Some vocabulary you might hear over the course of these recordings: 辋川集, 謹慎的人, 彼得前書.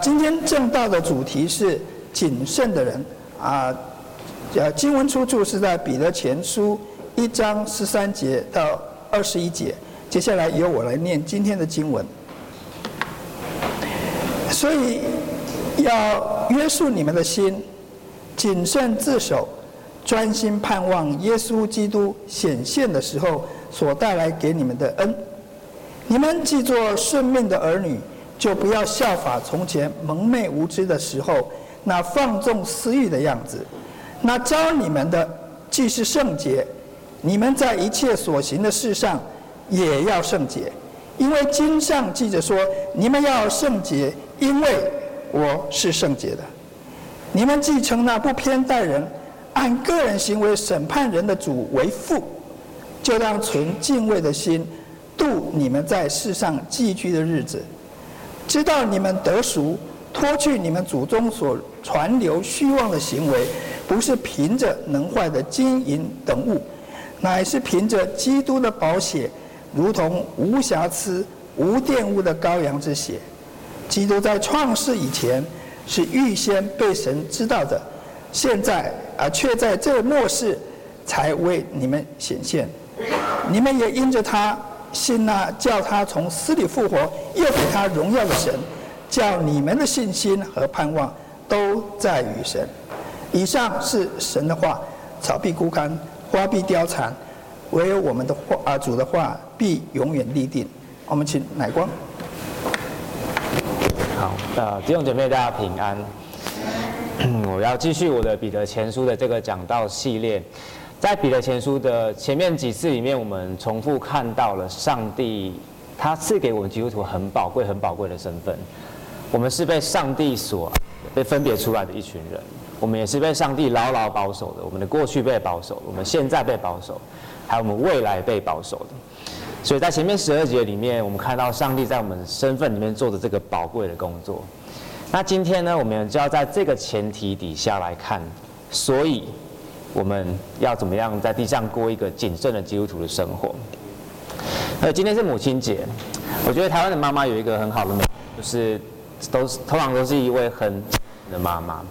今天正道的主题是谨慎的人啊。经文出处是在彼得前书1章13节到21节。接下来由我来念今天的经文。所以要约束你们的心，谨慎自守，专心盼望耶稣基督显现的时候所带来给你们的恩。你们既作顺命的儿女，就不要效法从前蒙昧无知的时候那放纵私欲的样子。那召你们的既是圣洁，你们在一切所行的事上也要圣洁，因为经上记着说，你们要圣洁，因为我是圣洁的。你们既称那不偏待人、按个人行为审判人的主为父，就当存敬畏的心度你们在世上寄居的日子，知道你们得赎，脱去你们祖宗所传流虚妄的行为，不是凭着能坏的金银等物，乃是凭着基督的宝血，如同无瑕疵无玷污的羔羊之血。基督在创世以前是预先被神知道的，现在却在这末世才为你们显现。你们也因着他信那叫他从死里复活又给他荣耀的神，叫你们的信心和盼望都在于神。以上是神的话。草必枯干，花必凋残，唯有我们的主的话必永远立定。我们请乃光。好，弟兄姐妹大家平安。我要继续我的彼得前书的这个讲道系列。在彼得前书的前面几次里面，我们重复看到了上帝他赐给我们基督徒很宝贵、很宝贵的身份。我们是被上帝所被分别出来的一群人，我们也是被上帝牢牢保守的。我们的过去被保守，我们现在被保守，还有我们未来被保守的。所以在前面12节里面，我们看到上帝在我们身份里面做的这个宝贵的工作。那今天呢，我们就要在这个前提底下来看，所以我们要怎么样在地上过一个谨慎的基督徒的生活？今天是母亲节，我觉得台湾的妈妈有一个很好的美，就是通常都是一位很的妈妈，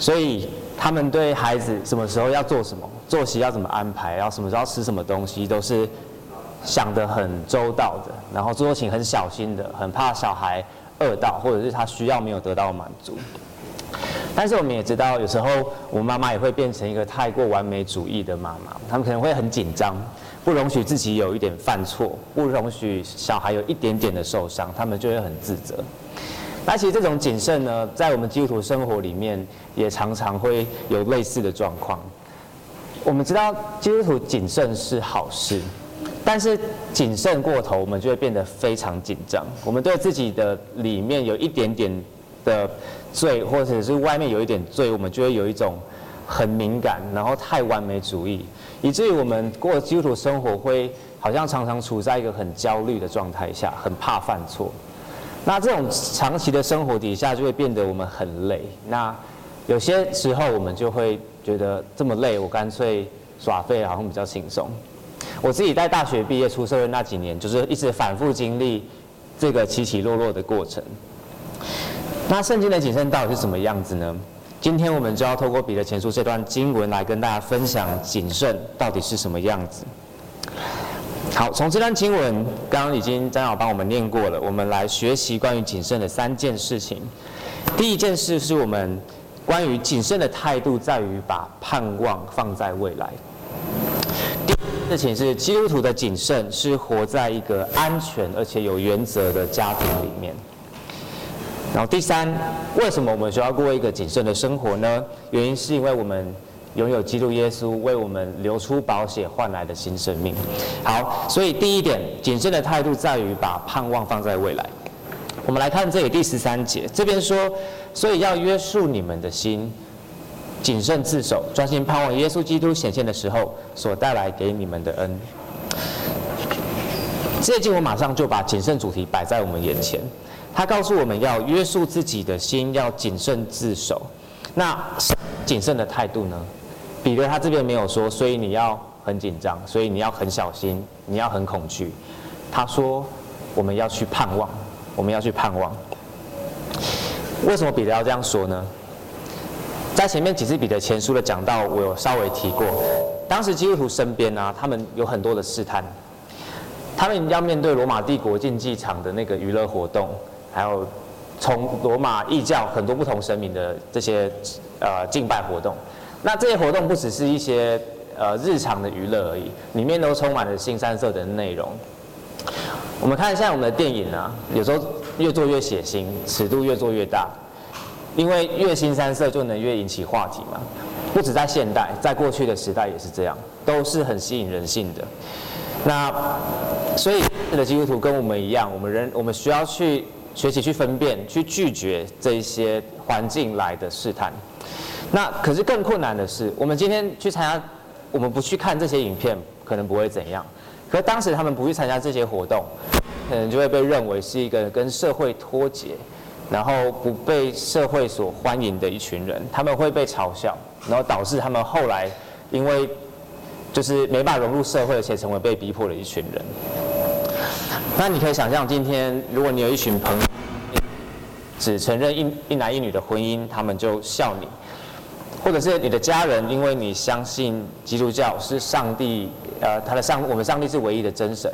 所以他们对孩子什么时候要做什么，作息要怎么安排，要什么时候吃什么东西，都是想得很周到的，然后做事情很小心的，很怕小孩饿到，或者是他需要没有得到满足。但是我们也知道，有时候我们妈妈也会变成一个太过完美主义的妈妈，他们可能会很紧张，不容许自己有一点犯错，不容许小孩有一点点的受伤，他们就会很自责。那其实这种谨慎呢，在我们基督徒生活里面也常常会有类似的状况。我们知道基督徒谨慎是好事，但是谨慎过头，我们就会变得非常紧张。我们对自己的里面有一点点的罪，或者是外面有一点罪，我们就会有一种很敏感，然后太完美主义，以至于我们过基督徒生活会好像常常处在一个很焦虑的状态下，很怕犯错。那这种长期的生活底下，就会变得我们很累。那有些时候我们就会觉得这么累，我干脆耍废好像比较轻松。我自己在大学毕业出社会那几年，就是一直反复经历这个起起落落的过程。那圣经的谨慎到底是什么样子呢？今天我们就要透过彼得前书这段经文来跟大家分享谨慎到底是什么样子。好，从这段经文刚刚已经张老帮我们念过了，我们来学习关于谨慎的3件事情。第一件事是我们关于谨慎的态度在于把盼望放在未来。第二件事情是基督徒的谨慎是活在一个安全而且有原则的家庭里面。然后第三，为什么我们需要过一个谨慎的生活呢？原因是因为我们拥有基督耶稣为我们流出宝血换来的新生命。好，所以第一点，谨慎的态度在于把盼望放在未来。我们来看这里第13节，这边说，所以要约束你们的心，谨慎自守，专心盼望耶稣基督显现的时候所带来给你们的恩。这节我马上就把谨慎主题摆在我们眼前，他告诉我们要约束自己的心，要谨慎自守。那谨慎的态度呢？彼得他这边没有说，所以你要很紧张，所以你要很小心，你要很恐惧。他说我们要去盼望，我们要去盼望。为什么彼得要这样说呢？在前面几次彼得前书的讲到，我有稍微提过，当时基督徒身边啊，他们有很多的试探，他们要面对罗马帝国竞技场的那个娱乐活动，还有从罗马异教很多不同神明的这些敬拜活动。那这些活动不只是一些日常的娱乐而已，里面都充满了腥膻色的内容。我们看一下我们的电影啊，有时候越做越血腥，尺度越做越大，因为越腥膻色就能越引起话题嘛。不止在现代，在过去的时代也是这样，都是很吸引人性的。那所以的基督徒跟我们一样，我们需要去学习去分辨，去拒绝这一些环境来的试探。那可是更困难的是，我们今天去参加，我们不去看这些影片，可能不会怎样。可是当时他们不去参加这些活动，可能就会被认为是一个跟社会脱节，然后不被社会所欢迎的一群人，他们会被嘲笑，然后导致他们后来因为就是没办法融入社会，而且成为被逼迫的一群人。那你可以想象，今天如果你有一群朋友只承认一男一女的婚姻，他们就笑你；或者是你的家人，因为你相信基督教是上帝，我们上帝是唯一的真神，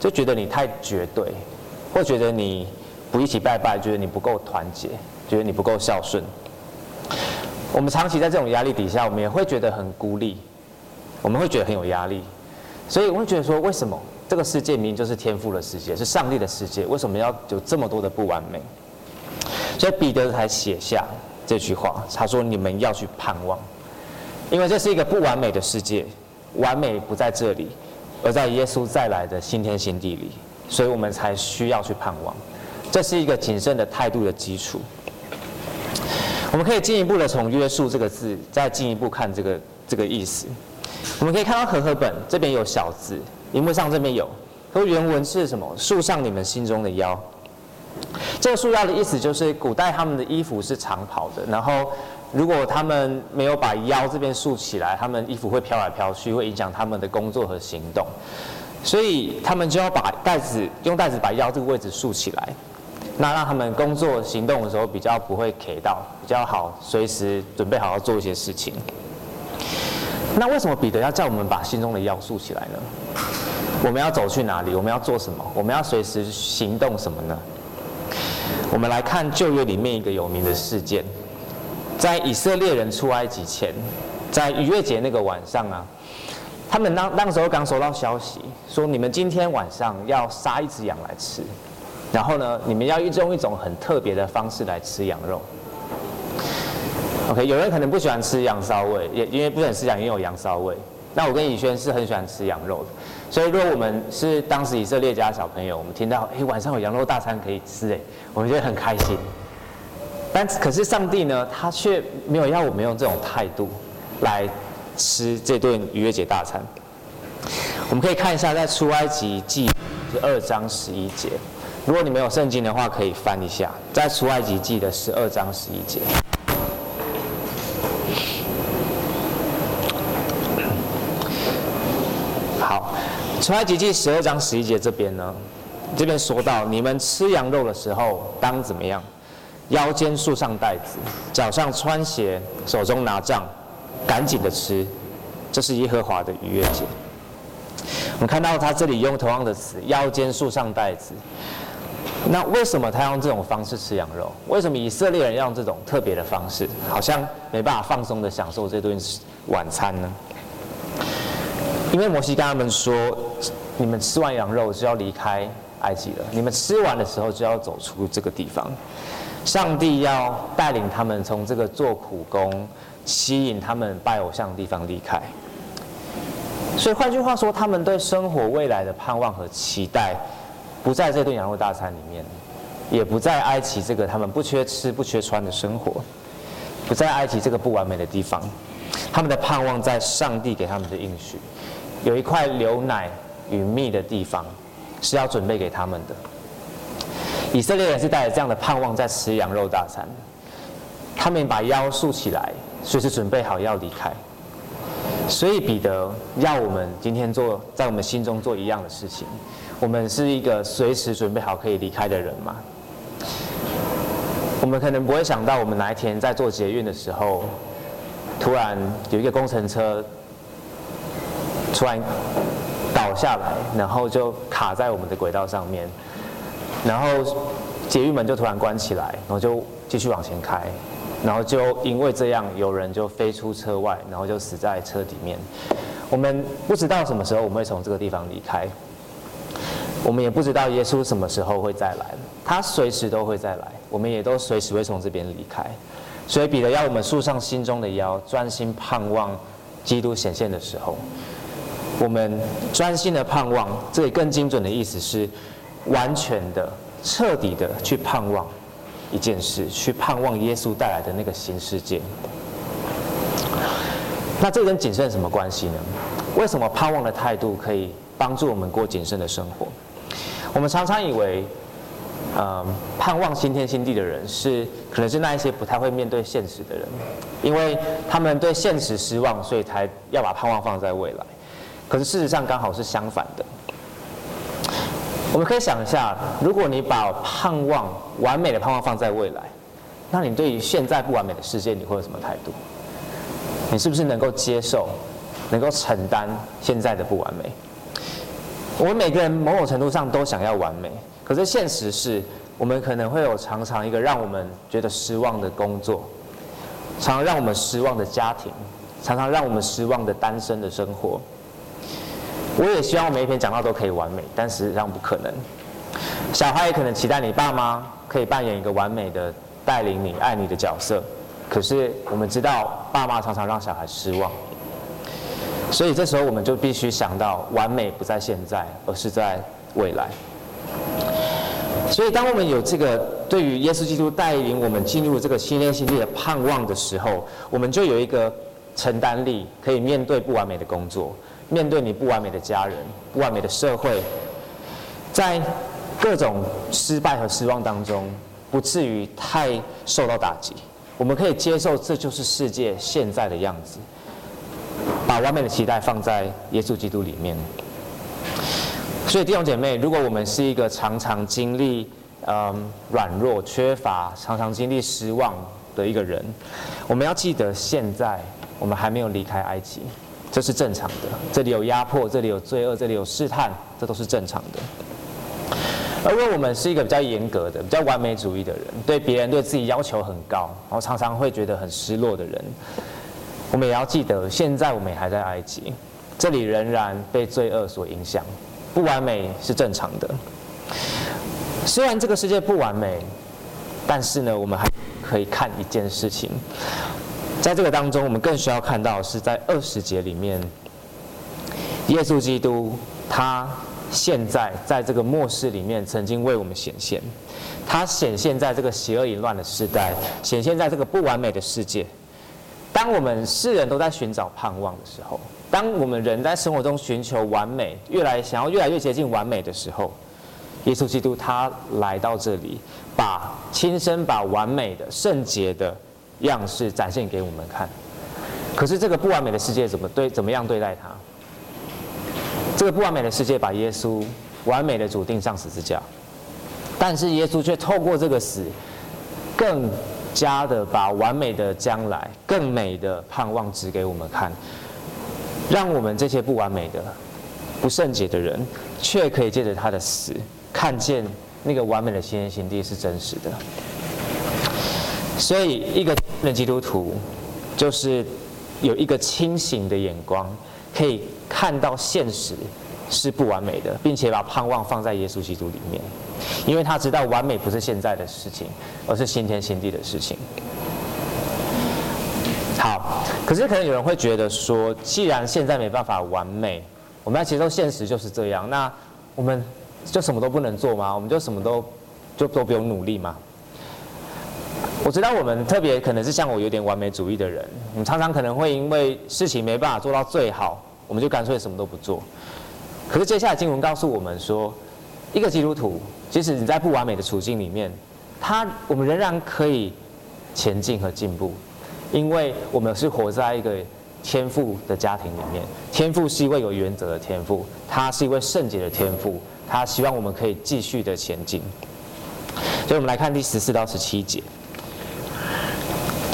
就觉得你太绝对，或觉得你不一起拜拜，觉得你不够团结，觉得你不够孝顺。我们长期在这种压力底下，我们也会觉得很孤立，我们会觉得很有压力，所以我会觉得说，为什么这个世界明明就是天父的世界，是上帝的世界，为什么要有这么多的不完美？所以彼得才写下这句话，他说：“你们要去盼望，因为这是一个不完美的世界，完美不在这里，而在耶稣再来的新天新地里。所以我们才需要去盼望，这是一个谨慎的态度的基础。我们可以进一步的从‘约束’这个字，再进一步看这个意思。我们可以看到和合本这边有小字。”荧幕上这边有，可原文是什么？束上你们心中的腰。这个束腰的意思就是，古代他们的衣服是长袍的，然后如果他们没有把腰这边束起来，他们衣服会飘来飘去，会影响他们的工作和行动，所以他们就要用带子把腰这个位置束起来，那让他们工作行动的时候比较不会卡到，比较好随时准备好好做一些事情。那为什么彼得要叫我们把心中的腰束起来呢？我们要走去哪里？我们要做什么？我们要随时行动什么呢？我们来看旧约里面一个有名的事件，在以色列人出埃及前，在逾越节那个晚上啊，他们那时候刚收到消息，说你们今天晚上要杀一只羊来吃，然后呢，你们要用一种很特别的方式来吃羊肉。OK， 有人可能不喜欢吃羊骚味，也因为不喜欢吃羊，因为有羊骚味。那我跟以轩是很喜欢吃羊肉的，所以如果我们是当时以色列家小朋友，我们听到晚上有羊肉大餐可以吃，我们就会很开心。但可是上帝呢，他却没有要我们用这种态度来吃这顿逾越节大餐。我们可以看一下在出埃及记12章11节，如果你没有圣经的话，可以翻一下，在出埃及记的12章11节。出埃及记12章11节这边呢，这边说到你们吃羊肉的时候当怎么样？腰间束上带子，脚上穿鞋，手中拿杖，赶紧的吃，这是耶和华的逾越节。我们看到他这里用同样的词，腰间束上带子。那为什么他用这种方式吃羊肉？为什么以色列人要用这种特别的方式，好像没办法放松的享受这顿晚餐呢？因为摩西跟他们说，你们吃完羊肉就要离开埃及了，你们吃完的时候就要走出这个地方。上帝要带领他们从这个做苦工、吸引他们拜偶像的地方离开。所以换句话说，他们对生活未来的盼望和期待，不在这顿羊肉大餐里面，也不在埃及这个他们不缺吃不缺穿的生活，不在埃及这个不完美的地方。他们的盼望在上帝给他们的应许。有一块流奶与蜜的地方是要准备给他们的。以色列人是带着这样的盼望在吃羊肉大餐，他们把腰束起来，随时准备好要离开。所以彼得要我们今天做，在我们心中做一样的事情。我们是一个随时准备好可以离开的人嘛？我们可能不会想到，我们哪一天在做捷运的时候，突然有一个工程车突然倒下来，然后就卡在我们的轨道上面，然后捷运门就突然关起来，然后就继续往前开，然后就因为这样，有人就飞出车外，然后就死在车里面。我们不知道什么时候我们会从这个地方离开，我们也不知道耶稣什么时候会再来，他随时都会再来，我们也都随时会从这边离开。所以彼得要我们束上心中的腰，专心盼望基督显现的时候。我们专心的盼望，这里更精准的意思是完全的、彻底的去盼望一件事，去盼望耶稣带来的那个新世界。那这跟谨慎什么关系呢？为什么盼望的态度可以帮助我们过谨慎的生活？我们常常以为，盼望新天新地的人可能是那一些不太会面对现实的人，因为他们对现实失望，所以才要把盼望放在未来。可是事实上刚好是相反的。我们可以想一下，如果你把盼望完美的盼望放在未来，那你对于现在不完美的世界，你会有什么态度？你是不是能够接受、能够承担现在的不完美？我们每个人某种程度上都想要完美，可是现实是我们可能会有常常一个让我们觉得失望的工作，常常让我们失望的家庭，常常让我们失望的单身的生活。我也希望每一篇讲道都可以完美，但事实上不可能。小孩也可能期待你爸妈可以扮演一个完美的带领你、爱你的角色，可是我们知道爸妈常常让小孩失望，所以这时候我们就必须想到，完美不在现在，而是在未来。所以当我们有这个对于耶稣基督带领我们进入这个新天新地的盼望的时候，我们就有一个承担力，可以面对不完美的工作，面对你不完美的家人、不完美的社会，在各种失败和失望当中，不至于太受到打击。我们可以接受这就是世界现在的样子，把完美的期待放在耶稣基督里面。所以弟兄姐妹，如果我们是一个常常经历软弱、缺乏、常常经历失望的一个人，我们要记得现在我们还没有离开埃及，这是正常的。这里有压迫，这里有罪恶，这里有试探，这都是正常的。而如果我们是一个比较严格的、比较完美主义的人，对别人、对自己要求很高，然后常常会觉得很失落的人，我们也要记得，现在我们也还在埃及，这里仍然被罪恶所影响，不完美是正常的。虽然这个世界不完美，但是呢，我们还可以看一件事情。在这个当中，我们更需要看到是在20节里面，耶稣基督他现在在这个末世里面曾经为我们显现，他显现在这个邪恶淫乱的时代，显现在这个不完美的世界。当我们世人都在寻找盼望的时候，当我们人在生活中寻求完美，想要越来越接近完美的时候，耶稣基督他来到这里，亲身把完美的、圣洁的样式展现给我们看。可是这个不完美的世界怎么样对待他？这个不完美的世界把耶稣完美的主钉上十字架，但是耶稣却透过这个死，更加的把完美的将来、更美的盼望指给我们看，让我们这些不完美的、不圣洁的人，却可以借着他的死，看见那个完美的新天新地是真实的。所以，一个基督徒就是有一个清醒的眼光，可以看到现实是不完美的，并且把盼望放在耶稣基督里面，因为他知道完美不是现在的事情，而是新天新地的事情。好，可是可能有人会觉得说，既然现在没办法完美，我们要接受现实就是这样，那我们就什么都不能做吗？我们就什么都不用努力吗？我知道我们特别可能是像我有点完美主义的人，我们常常可能会因为事情没办法做到最好，我们就干脆什么都不做。可是接下来经文告诉我们说，一个基督徒，即使你在不完美的处境里面，我们仍然可以前进和进步，因为我们是活在一个天父的家庭里面。天父是一位有原则的天父，他是一位圣洁的天父，他希望我们可以继续的前进。所以我们来看第14到17节。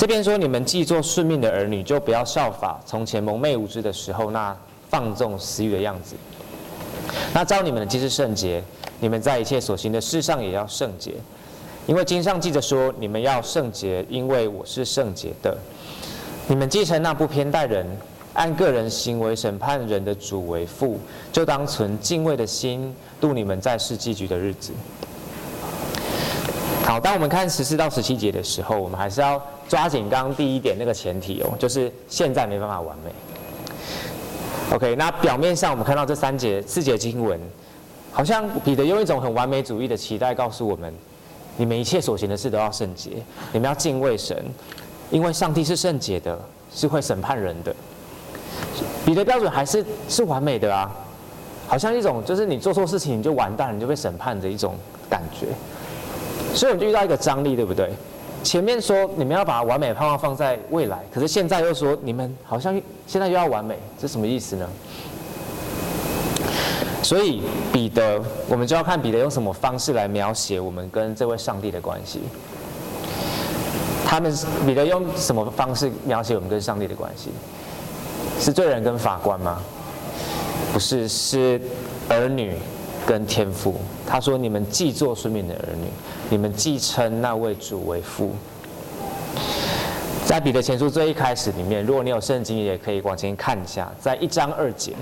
这边说，你们既做顺命的儿女，就不要效法从前蒙昧无知的时候那放纵私欲的样子。那召你们的既是圣洁，你们在一切所行的事上也要圣洁，因为经上记着说，你们要圣洁，因为我是圣洁的。你们既承那不偏待人，按个人行为审判人的主为父，就当存敬畏的心度你们在世寄居的日子。好，当我们看14到17节的时候，我们还是要抓紧刚刚第一点那个前提哦，就是现在没办法完美。OK， 那表面上我们看到这4节经文，好像彼得用一种很完美主义的期待告诉我们：你们一切所行的事都要圣洁，你们要敬畏神，因为上帝是圣洁的，是会审判人的。彼得标准还是完美的啊，好像一种就是你做错事情你就完蛋，你就被审判的一种感觉。所以我们就遇到一个张力，对不对？前面说你们要把完美盼望放在未来，可是现在又说你们好像现在又要完美，这是什么意思呢？所以彼得，我们就要看彼得用什么方式来描写我们跟这位上帝的关系。彼得用什么方式描写我们跟上帝的关系？是罪人跟法官吗？不是，是儿女跟天父。他说：“你们既做顺命的儿女，你们既称那位主为父。”在彼得前书最一开始里面，如果你有圣经，也可以往前看一下，在1章2节。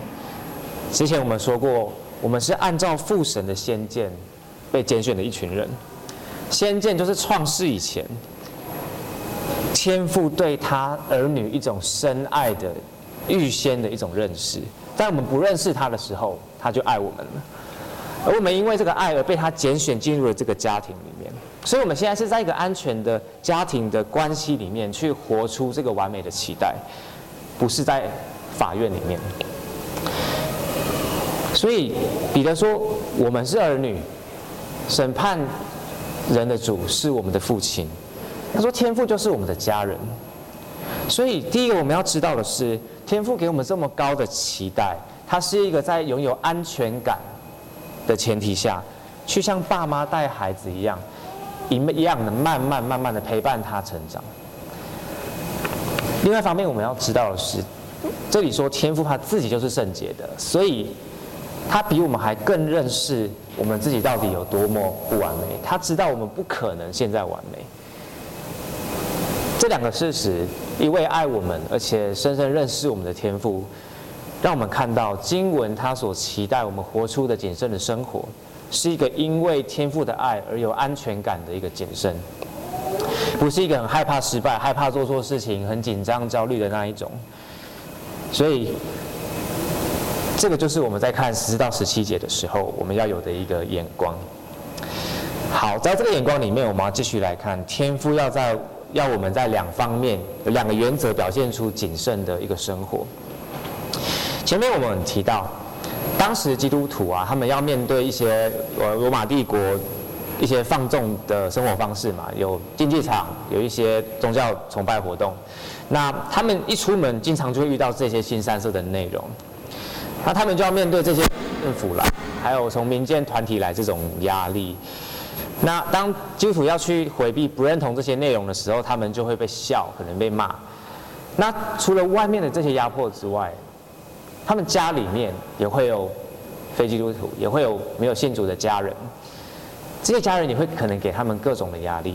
之前我们说过，我们是按照父神的先见被拣选的一群人。先见就是创世以前，天父对他儿女一种深爱的预先的一种认识，在我们不认识他的时候，他就爱我们了，而我们因为这个爱而被他拣选进入了这个家庭里面，所以我们现在是在一个安全的家庭的关系里面去活出这个完美的期待，不是在法院里面。所以彼得说，我们是儿女，审判人的主是我们的父亲。他说天父就是我们的家人。所以第一个我们要知道的是，天父给我们这么高的期待，他是一个在拥有安全感的前提下，去像爸妈带孩子一样，一样的慢慢的陪伴他成长。另外一方面我们要知道的是，这里说天父他自己就是圣洁的，所以他比我们还更认识我们自己到底有多么不完美，他知道我们不可能现在完美。这两个事实，一位爱我们，而且深深认识我们的天父，让我们看到经文他所期待我们活出的谨慎的生活，是一个因为天父的爱而有安全感的一个谨慎，不是一个很害怕失败、害怕做错事情、很紧张、焦虑的那一种。所以，这个就是我们在看14到17节的时候，我们要有的一个眼光。好，在这个眼光里面，我们要继续来看天父要我们在两方面有两个原则表现出谨慎的一个生活。前面我们提到，当时基督徒啊，他们要面对一些罗马帝国一些放纵的生活方式嘛，有竞技场，有一些宗教崇拜活动。那他们一出门，经常就会遇到这些新三色的内容。那他们就要面对这些政府来，还有从民间团体来这种压力。那当基督徒要去回避不认同这些内容的时候，他们就会被笑，可能被骂。那除了外面的这些压迫之外，他们家里面也会有非基督徒，也会有没有信主的家人，这些家人也会可能给他们各种的压力。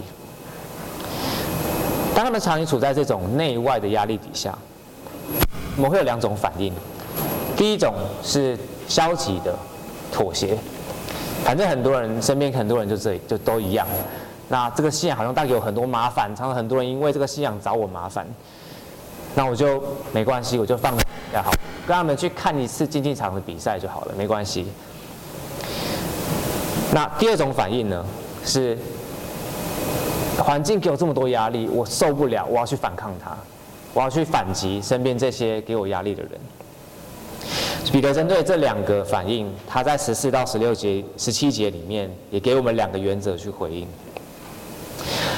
当他们长期处在这种内外的压力底下，我们会有两种反应。第一种是消极的妥协，反正很多人身边很多人就都一样，那这个信仰好像带给我很多麻烦，常常很多人因为这个信仰找我麻烦，那我就没关系，我就放下好，跟他们去看一次竞技场的比赛就好了，没关系。那第二种反应呢，是环境给我这么多压力，我受不了，我要去反抗它，我要去反击身边这些给我压力的人。彼得针对这两个反应，他在14到17节里面也给我们两个原则去回应。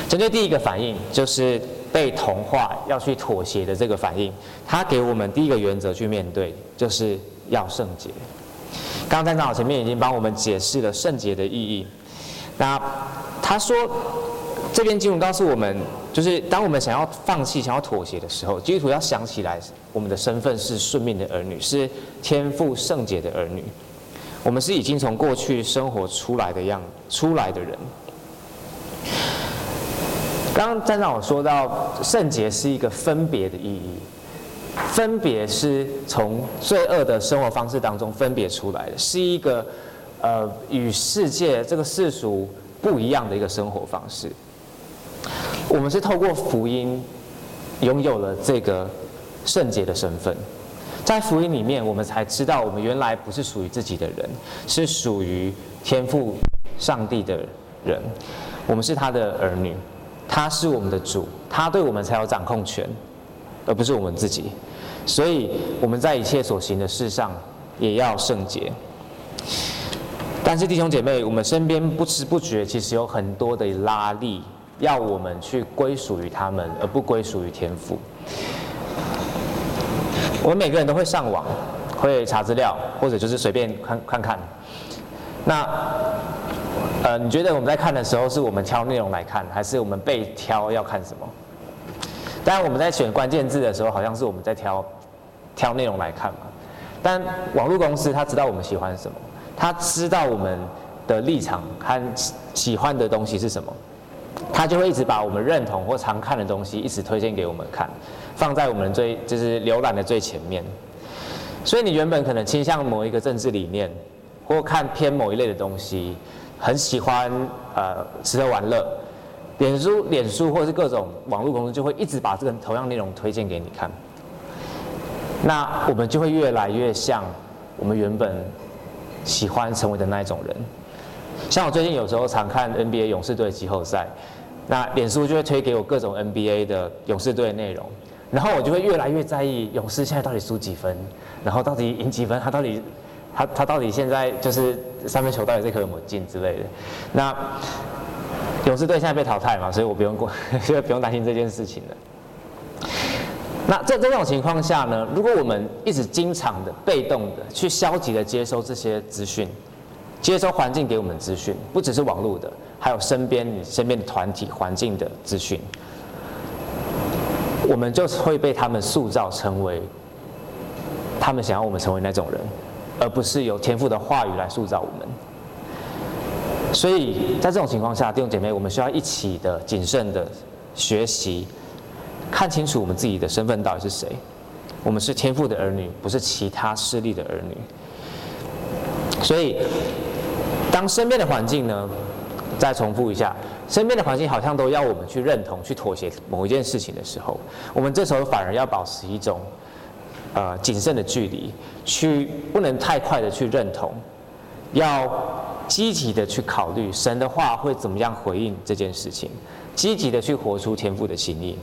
针对第一个反应，就是被同化要去妥协的这个反应，他给我们第一个原则去面对，就是要圣洁。刚才长老前面已经帮我们解释了圣洁的意义。那他说，这篇经文告诉我们，就是当我们想要放弃、想要妥协的时候，基督徒要想起来，我们的身份是顺命的儿女，是天父圣洁的儿女。我们是已经从过去生活出来的人。刚刚站长我说到，圣洁是一个分别的意义，分别是从罪恶的生活方式当中分别出来的，是一个与世界这个世俗不一样的一个生活方式。我们是透过福音拥有了这个圣洁的身份，在福音里面，我们才知道我们原来不是属于自己的人，是属于天父上帝的人，我们是他的儿女，他是我们的主，他对我们才有掌控权，而不是我们自己。所以我们在一切所行的事上也要圣洁。但是弟兄姐妹，我们身边不知不觉其实有很多的拉力，要我们去归属于他们，而不归属于天父。我们每个人都会上网，会查资料，或者就是随便看。那，你觉得我们在看的时候，是我们挑内容来看，还是我们被挑要看什么？当然，我们在选关键字的时候，好像是我们在挑内容来看嘛。但网络公司他知道我们喜欢什么，他知道我们的立场和喜欢的东西是什么。他就会一直把我们认同或常看的东西一直推荐给我们看，放在我们就是浏览的最前面。所以你原本可能倾向某一个政治理念，或看偏某一类的东西，很喜欢吃喝玩乐，脸书或是各种网络公司就会一直把这个同样内容推荐给你看。那我们就会越来越像我们原本喜欢成为的那一种人。像我最近有时候常看 NBA 勇士队季后赛，那脸书就会推给我各种 NBA 的勇士队的内容，然后我就会越来越在意勇士现在到底输几分，然后到底赢几分，他到底现在就是三分球到底这颗有没有进之类的。那勇士队现在被淘汰嘛，所以我不用担心这件事情了。那在这种情况下呢，如果我们一直经常的被动的去消极的接收这些资讯，接收环境给我们资讯，不只是网络的，还有身边的团体环境的资讯，我们就会被他们塑造成为他们想要我们成为那种人，而不是由天父的话语来塑造我们。所以在这种情况下，弟兄姐妹，我们需要一起的谨慎的学习，看清楚我们自己的身份到底是谁。我们是天父的儿女，不是其他势力的儿女。所以当身边的环境呢，再重复一下，身边的环境好像都要我们去认同、去妥协某一件事情的时候，我们这时候反而要保持一种谨慎的距离，去不能太快的去认同，要积极的去考虑神的话会怎么样回应这件事情，积极的去活出天父的心意。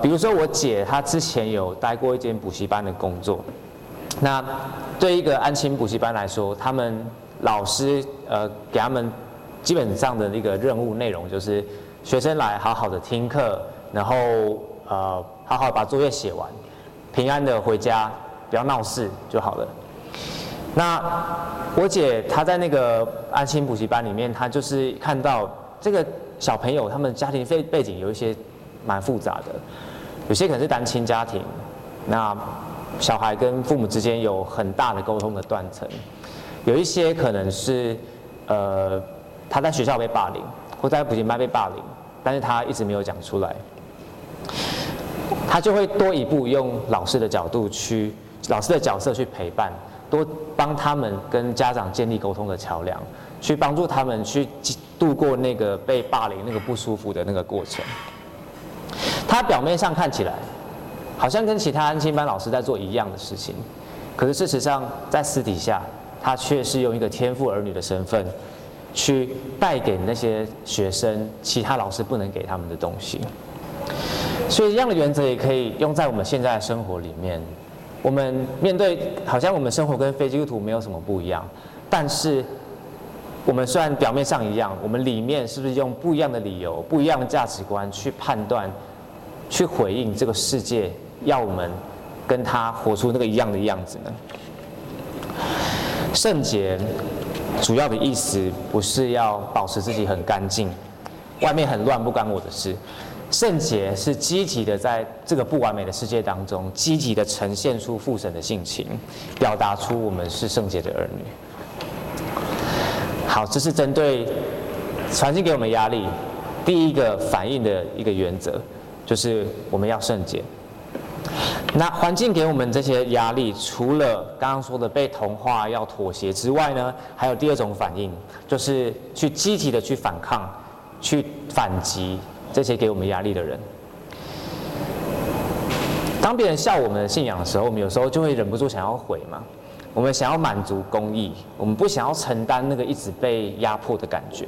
比如说我姐她之前有待过一间补习班的工作，那对一个安亲补习班来说，他们老师给他们基本上的一个任务内容就是学生来好好的听课，然后好好把作业写完，平安的回家，不要闹事就好了。那我姐她在那个安亲补习班里面，她就是看到这个小朋友他们家庭背景有一些蛮复杂的，有些可能是单亲家庭，那小孩跟父母之间有很大的沟通的断层，有一些可能是他在学校被霸凌，或在补习班被霸凌，但是他一直没有讲出来，他就会多一步用老师的角色去陪伴，多帮他们跟家长建立沟通的桥梁，去帮助他们去度过那个被霸凌那个不舒服的那个过程。他表面上看起来好像跟其他安亲班老师在做一样的事情，可是事实上在私底下，他却是用一个天父儿女的身份，去带给那些学生其他老师不能给他们的东西。所以这样的原则也可以用在我们现在的生活里面。我们面对好像我们生活跟非基督徒没有什么不一样，但是我们虽然表面上一样，我们里面是不是用不一样的理由、不一样的价值观去判断、去回应这个世界要我们跟他活出那个一样的样子呢？圣洁主要的意思不是要保持自己很干净，外面很乱不关我的事。圣洁是积极的在这个不完美的世界当中，积极的呈现出父神的性情，表达出我们是圣洁的儿女。好，这是针对环境给我们压力第一个反应的一个原则，就是我们要圣洁。那环境给我们这些压力，除了刚刚说的被同化要妥协之外呢，还有第二种反应，就是去积极的去反抗，去反击这些给我们压力的人。当别人笑我们的信仰的时候，我们有时候就会忍不住想要回嘛，我们想要满足公义，我们不想要承担那个一直被压迫的感觉。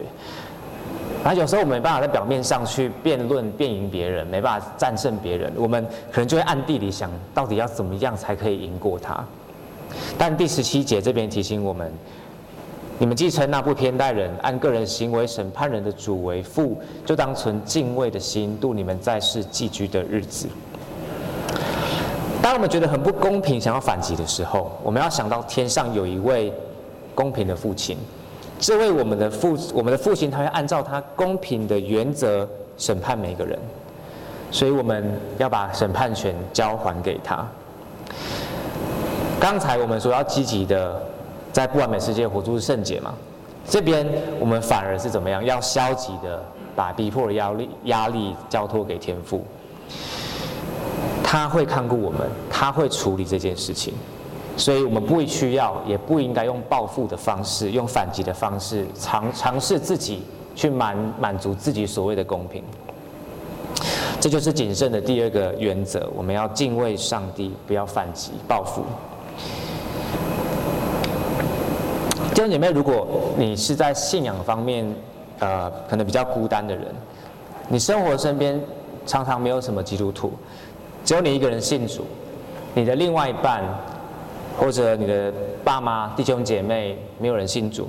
然后有时候我们没办法在表面上去辩论辩赢别人，没办法战胜别人，我们可能就会暗地里想到底要怎么样才可以赢过他。但第17节这边提醒我们，你们既称那不偏待人按个人行为审判人的主为父，就当存敬畏的心度你们在世寄居的日子。当我们觉得很不公平想要反击的时候，我们要想到天上有一位公平的父亲，这位我们的父亲，他会按照他公平的原则审判每个人，所以我们要把审判权交还给他。刚才我们说要积极的在不完美世界活出圣洁嘛，这边我们反而是怎么样？要消极的把逼迫的压力交托给天父，他会看顾我们，他会处理这件事情。所以我们不需要，也不应该用报复的方式，用反击的方式，尝试自己去满足自己所谓的公平。这就是谨慎的第二个原则，我们要敬畏上帝，不要反击报复。弟兄姐妹，如果你是在信仰方面，可能比较孤单的人，你生活身边常常没有什么基督徒，只有你一个人信主，你的另外一半，或者你的爸妈、弟兄姐妹没有人信主，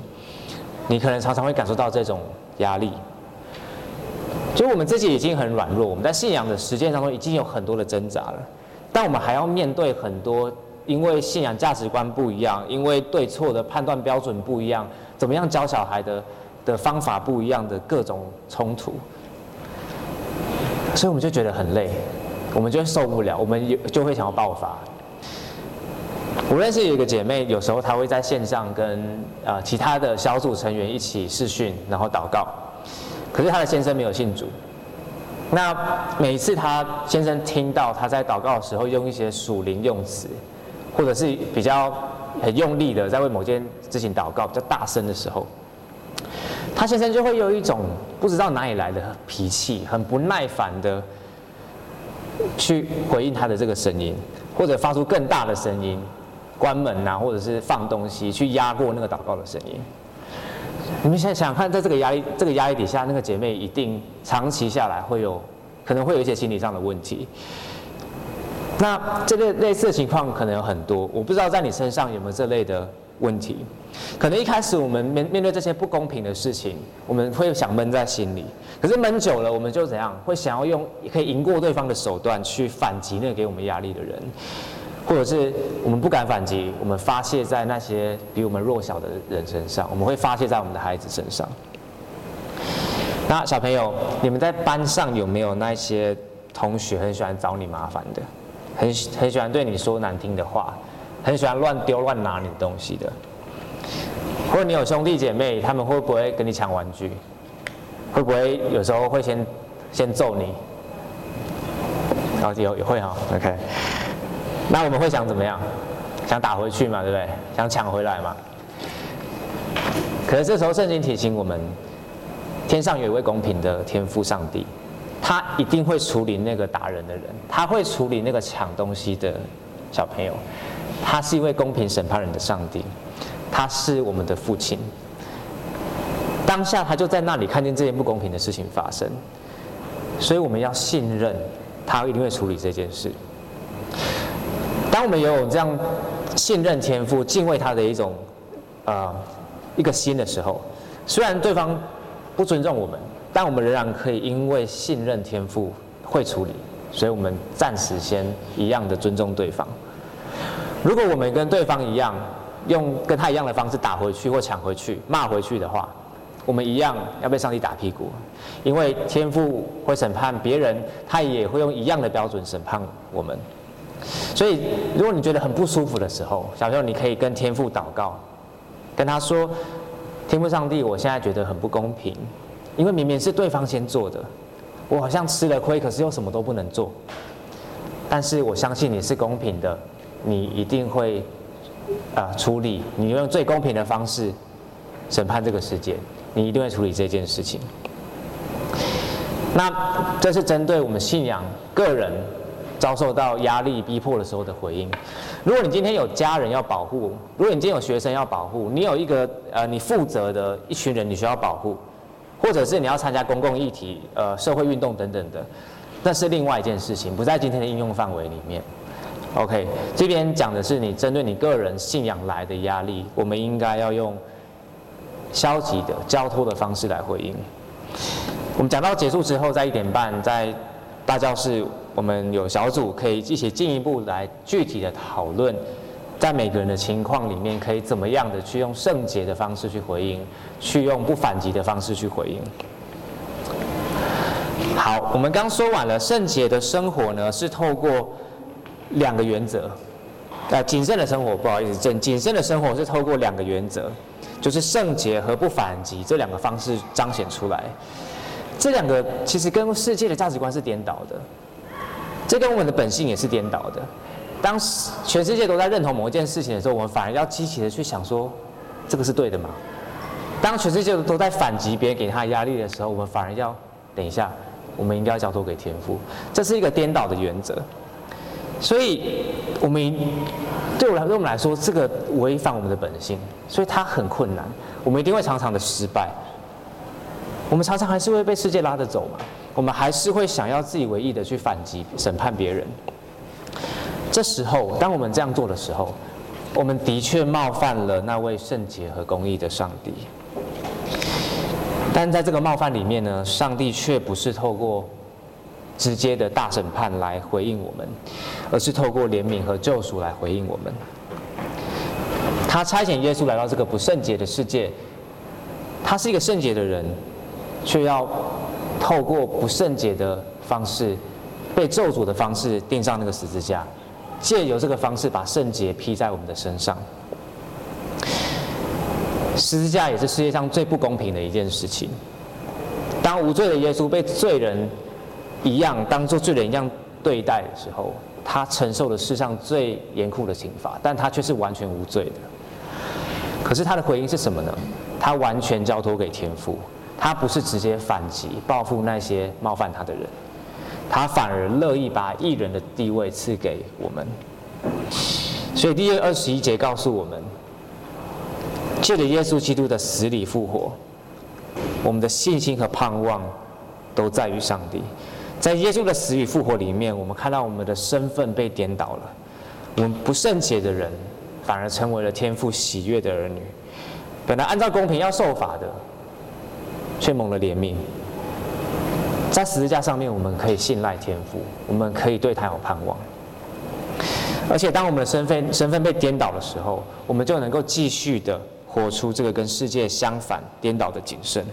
你可能常常会感受到这种压力。就我们自己已经很软弱，我们在信仰的实践当中已经有很多的挣扎了，但我们还要面对很多因为信仰价值观不一样，因为对错的判断标准不一样，怎么样教小孩的方法不一样的各种冲突，所以我们就觉得很累，我们就受不了，我们就会想要爆发。我认识有一个姐妹，有时候她会在线上跟其他的小组成员一起视讯，然后祷告。可是她的先生没有信主。那每一次她先生听到她在祷告的时候用一些属灵用词，或者是比较很用力的在为某件事情祷告，比较大声的时候，她先生就会有一种不知道哪里来的脾气，很不耐烦的去回应她的这个声音，或者发出更大的声音。关门啊，或者是放东西去压过那个祷告的声音。你们想想看，在这个压力底下，那个姐妹一定长期下来可能会有一些心理上的问题。那这类似的情况可能有很多，我不知道在你身上有没有这类的问题。可能一开始我们面对这些不公平的事情，我们会想闷在心里，可是闷久了，我们就怎样？会想要用可以赢过对方的手段去反击那个给我们压力的人。或者是我们不敢反击，我们发泄在那些比我们弱小的人身上，我们会发泄在我们的孩子身上。那小朋友，你们在班上有没有那些同学很喜欢找你麻烦的，很喜欢对你说难听的话，很喜欢乱丢乱拿你的东西的？或者你有兄弟姐妹，他们会不会跟你抢玩具？会不会有时候会先揍你？然后也会哈 ，OK。那我们会想怎么样？想打回去嘛，对不对？想抢回来嘛。可是这时候圣经提醒我们，天上有一位公平的天父上帝，他一定会处理那个打人的人，他会处理那个抢东西的小朋友，他是一位公平审判人的上帝，他是我们的父亲。当下他就在那里看见这件不公平的事情发生，所以我们要信任他一定会处理这件事。当我们有这样信任天父、敬畏他的一个心的时候，虽然对方不尊重我们，但我们仍然可以因为信任天父会处理，所以我们暂时先一样的尊重对方。如果我们跟对方一样，用跟他一样的方式打回去或抢回去、骂回去的话，我们一样要被上帝打屁股，因为天父会审判别人，他也会用一样的标准审判我们。所以如果你觉得很不舒服的时候，小朋友你可以跟天父祷告，跟他说，天父上帝，我现在觉得很不公平，因为明明是对方先做的，我好像吃了亏，可是又什么都不能做，但是我相信你是公平的，你一定会处理，你用最公平的方式审判这个世界，你一定会处理这件事情。那这是针对我们信仰个人遭受到压力逼迫的时候的回应。如果你今天有家人要保护，如果你今天有学生要保护，你有一个你负责的一群人你需要保护，或者是你要参加公共议题、社会运动等等的，那是另外一件事情，不在今天的应用范围里面。OK， 这边讲的是你针对你个人信仰来的压力，我们应该要用消极的交托的方式来回应。我们讲到结束之后，在1:30在大教室，我们有小组可以一起进一步来具体的讨论，在每个人的情况里面可以怎么样的去用圣洁的方式去回应，去用不反击的方式去回应。好，我们刚说完了圣洁的生活呢，是透过两个原则，谨慎的生活，不好意思，谨慎的生活是透过两个原则，就是圣洁和不反击这两个方式彰显出来。这两个其实跟世界的价值观是颠倒的，这跟我们的本性也是颠倒的。当全世界都在认同某一件事情的时候，我们反而要积极的去想说，这个是对的吗？当全世界都在反击别人给他的压力的时候，我们反而要等一下，我们应该要交托给天父，这是一个颠倒的原则。所以对我们来说，这个违反我们的本性，所以它很困难，我们一定会常常的失败，我们常常还是会被世界拉着走嘛，我们还是会想要自以为意的去反击审判别人。这时候当我们这样做的时候，我们的确冒犯了那位圣洁和公义的上帝，但在这个冒犯里面呢，上帝却不是透过直接的大审判来回应我们，而是透过怜悯和救赎来回应我们。他差遣耶稣来到这个不圣洁的世界，他是一个圣洁的人，却要透过不圣洁的方式，被咒诅的方式钉上那个十字架，借由这个方式把圣洁披在我们的身上。十字架也是世界上最不公平的一件事情，当无罪的耶稣被罪人一样当作罪人一样对待的时候，他承受了世上最严酷的刑罚，但他却是完全无罪的。可是他的回应是什么呢？他完全交托给天父，他不是直接反击报复那些冒犯他的人，他反而乐意把义人的地位赐给我们。所以第21节告诉我们，借着耶稣基督的死里复活，我们的信心和盼望都在于上帝。在耶稣的死与复活里面，我们看到我们的身份被颠倒了，我们不圣洁的人反而成为了天父喜悦的儿女，本来按照公平要受罚的，却蒙了怜悯。在十字架上面，我们可以信赖天父，我们可以对他有盼望。而且当我们的身份被颠倒的时候，我们就能够继续的活出这个跟世界相反颠倒的谨慎。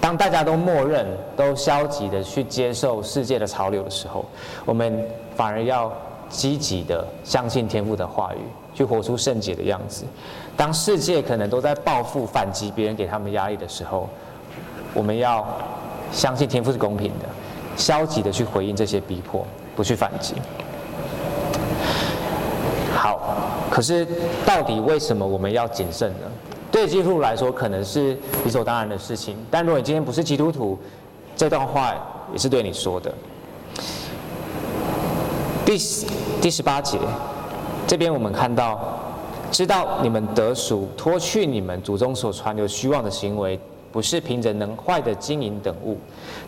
当大家都默认都消极的去接受世界的潮流的时候，我们反而要积极的相信天父的话语，去活出圣洁的样子。当世界可能都在报复反击别人给他们压力的时候，我们要相信天父是公平的，消极的去回应这些逼迫，不去反击。好，可是到底为什么我们要谨慎呢？对基督徒来说可能是理所当然的事情，但如果你今天不是基督徒，这段话也是对你说的。第18节这边我们看到，知道你们得赎，脱去你们祖宗所传流虚妄的行为，不是凭着能坏的金银等物，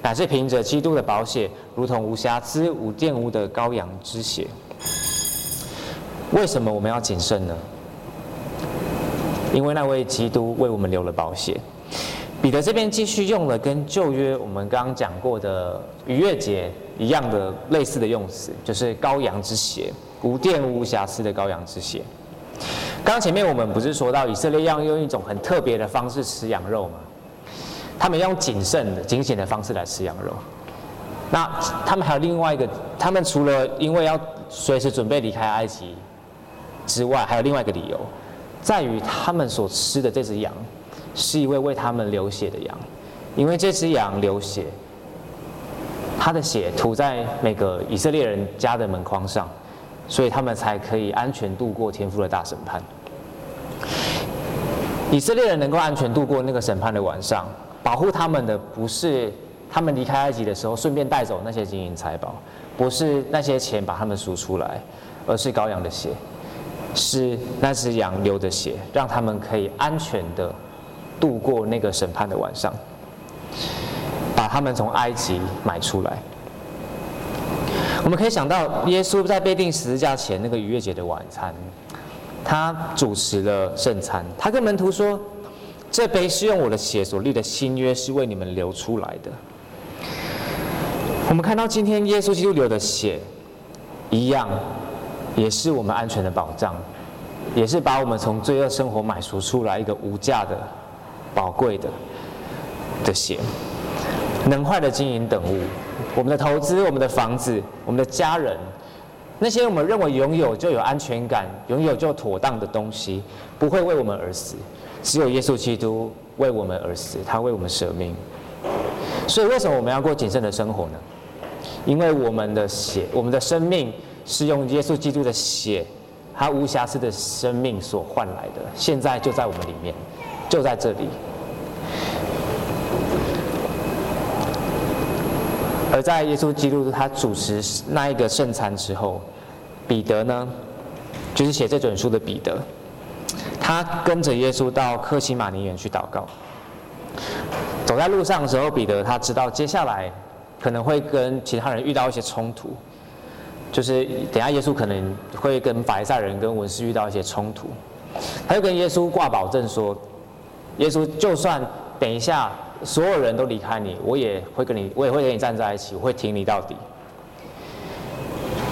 乃是凭着基督的宝血，如同无瑕疵无玷污的羔羊之血。为什么我们要谨慎呢？因为那位基督为我们流了宝血。彼得这边继续用了跟旧约我们刚刚讲过的逾越节一样的类似的用词，就是羔羊之血，无玷污无瑕疵的羔羊之血。刚前面我们不是说到以色列要用一种很特别的方式吃羊肉吗？他们要用谨慎的、警醒的方式来吃羊肉。那他们还有另外一个，他们除了因为要随时准备离开埃及之外，还有另外一个理由，在于他们所吃的这只羊是一位为他们流血的羊，因为这只羊流血，他的血涂在每个以色列人家的门框上，所以他们才可以安全度过天父的大审判。以色列人能够安全度过那个审判的晚上，保护他们的不是他们离开埃及的时候顺便带走那些金银财宝，不是那些钱把他们赎出来，而是羔羊的血，是那只羊流的血，让他们可以安全的度过那个审判的晚上，把他们从埃及买出来。我们可以想到耶稣在被钉十字架前那个逾越节的晚餐，他主持了圣餐，他跟门徒说，这杯是用我的血所立的新约，是为你们流出来的。我们看到今天耶稣基督流的血一样，也是我们安全的保障，也是把我们从罪恶生活买赎出来一个无价的宝贵的血。能坏的金银等物，我们的投资，我们的房子，我们的家人，那些我们认为拥有就有安全感、拥有就妥当的东西，不会为我们而死，只有耶稣基督为我们而死，他为我们舍命。所以为什么我们要过谨慎的生活呢？因为我们的血，我们的生命是用耶稣基督的血，他无瑕疵的生命所换来的，现在就在我们里面，就在这里。而在耶稣基督他主持那一个圣餐之后，彼得呢，就是写这本书的彼得，他跟着耶稣到客西马尼园去祷告。走在路上的时候，彼得他知道接下来可能会跟其他人遇到一些冲突，就是等下耶稣可能会跟法利赛人跟文士遇到一些冲突，他就跟耶稣挂保证说，耶稣就算等一下所有人都离开你，我也会跟你站在一起，我会挺你到底。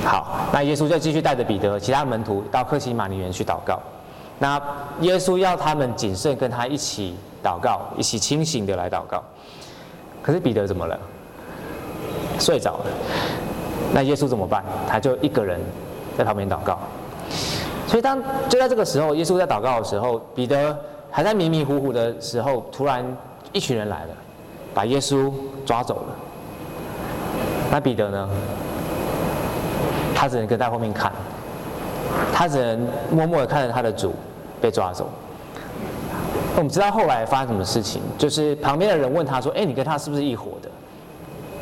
好，那耶稣就继续带着彼得、其他门徒到客西马尼园去祷告。那耶稣要他们谨慎跟他一起祷告，一起清醒的来祷告。可是彼得怎么了？睡着了。那耶稣怎么办？他就一个人在旁边祷告。所以就在这个时候，耶稣在祷告的时候，彼得还在迷迷糊糊的时候，突然一群人来了，把耶稣抓走了。那彼得呢？他只能跟在后面看，他只能默默的看着他的主被抓走。我们知道后来发生什么事情，就是旁边的人问他说：“你跟他是不是一伙的？”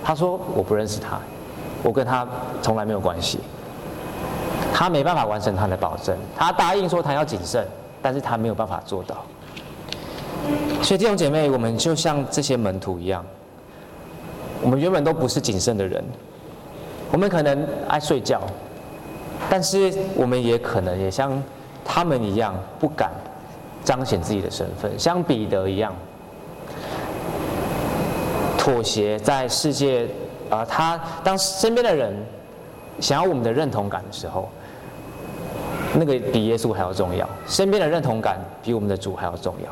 他说：“我不认识他，我跟他从来没有关系。”他没办法完成他的保证，他答应说他要谨慎，但是他没有办法做到。所以弟兄姐妹，我们就像这些门徒一样，我们原本都不是谨慎的人，我们可能爱睡觉，但是我们也可能也像他们一样，不敢彰显自己的身份，像彼得一样妥协在世界。他当身边的人想要我们的认同感的时候，那个比耶稣还要重要，身边的认同感比我们的主还要重要。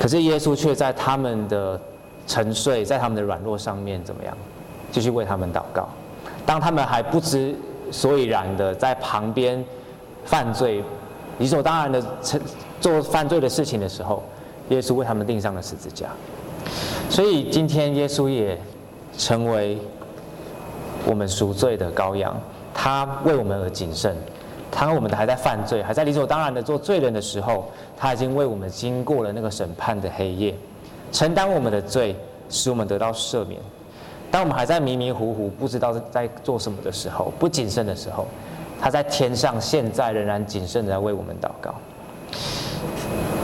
可是耶稣却在他们的沉睡，在他们的软弱上面怎么样？继续为他们祷告。当他们还不知所以然的在旁边犯罪，理所当然的做犯罪的事情的时候，耶稣为他们钉上了十字架。所以今天耶稣也成为我们赎罪的羔羊，他为我们而谨慎。当我们还在犯罪，还在理所当然的做罪人的时候，他已经为我们经过了那个审判的黑夜，承担我们的罪，使我们得到赦免。当我们还在迷迷糊糊不知道在做什么的时候，不谨慎的时候，他在天上现在仍然谨慎的在为我们祷告。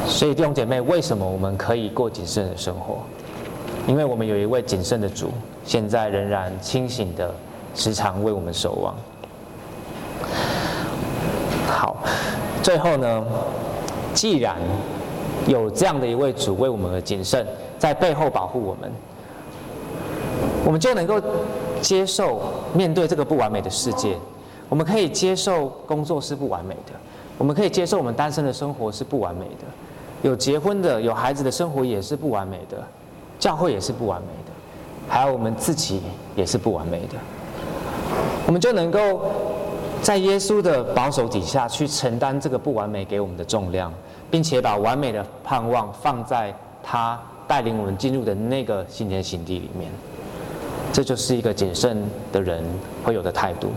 所以弟兄姐妹，为什么我们可以过谨慎的生活？因为我们有一位谨慎的主，现在仍然清醒的时常为我们守望。好，最后呢，既然有这样的一位主为我们而谨慎，在背后保护我们，我们就能够接受面对这个不完美的世界，我们可以接受工作是不完美的，我们可以接受我们单身的生活是不完美的，有结婚的、有孩子的生活也是不完美的，教会也是不完美的，还有我们自己也是不完美的。我们就能够在耶稣的保守底下去承担这个不完美给我们的重量，并且把完美的盼望放在他带领我们进入的那个新天新地里面。这就是一个谨慎的人会有的态度。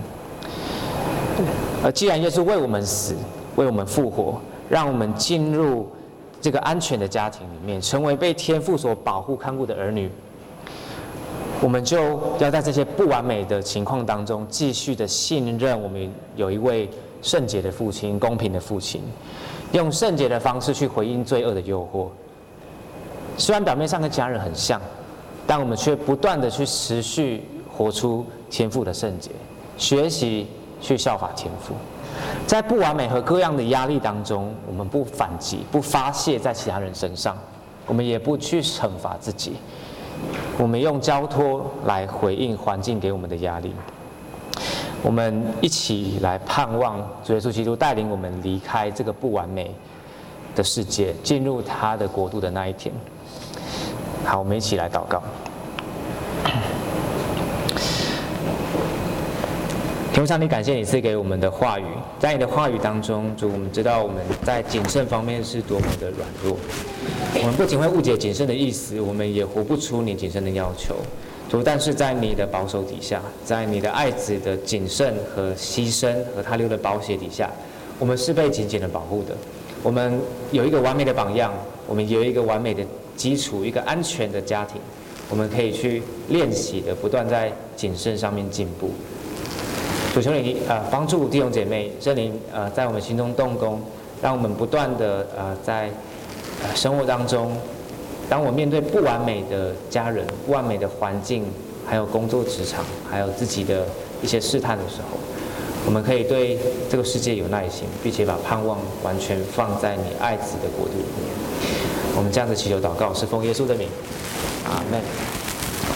而既然耶稣为我们死，为我们复活，让我们进入这个安全的家庭里面，成为被天父所保护看顾的儿女，我们就要在这些不完美的情况当中继续的信任我们有一位圣洁的父亲，公平的父亲，用圣洁的方式去回应罪恶的诱惑。虽然表面上跟家人很像，但我们却不断的去持续活出天父的圣洁，学习去效法天父。在不完美和各样的压力当中，我们不反击，不发泄在其他人身上，我们也不去惩罚自己，我们用交托来回应环境给我们的压力。我们一起来盼望主耶稣基督带领我们离开这个不完美的世界，进入他的国度的那一天。好，我们一起来祷告。天父上帝，感谢你赐给我们的话语，在你的话语当中，主，我们知道我们在谨慎方面是多么的软弱，我们不仅会误解谨慎的意思，我们也活不出你谨慎的要求。主，但是在你的保守底下，在你的爱子的谨慎和牺牲和他流的宝血底下，我们是被紧紧的保护的。我们有一个完美的榜样，我们有一个完美的基础，一个安全的家庭，我们可以去练习的，不断在谨慎上面进步。主，求你帮助弟兄姐妹，圣灵在我们心中动工，让我们不断的在生活当中，当我面对不完美的家人、不完美的环境，还有工作职场，还有自己的一些试探的时候，我们可以对这个世界有耐心，并且把盼望完全放在你爱子的国度里面。我们这样子祈求祷告，是奉耶稣的名，阿们。